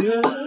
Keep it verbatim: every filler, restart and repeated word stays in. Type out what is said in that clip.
Yeah.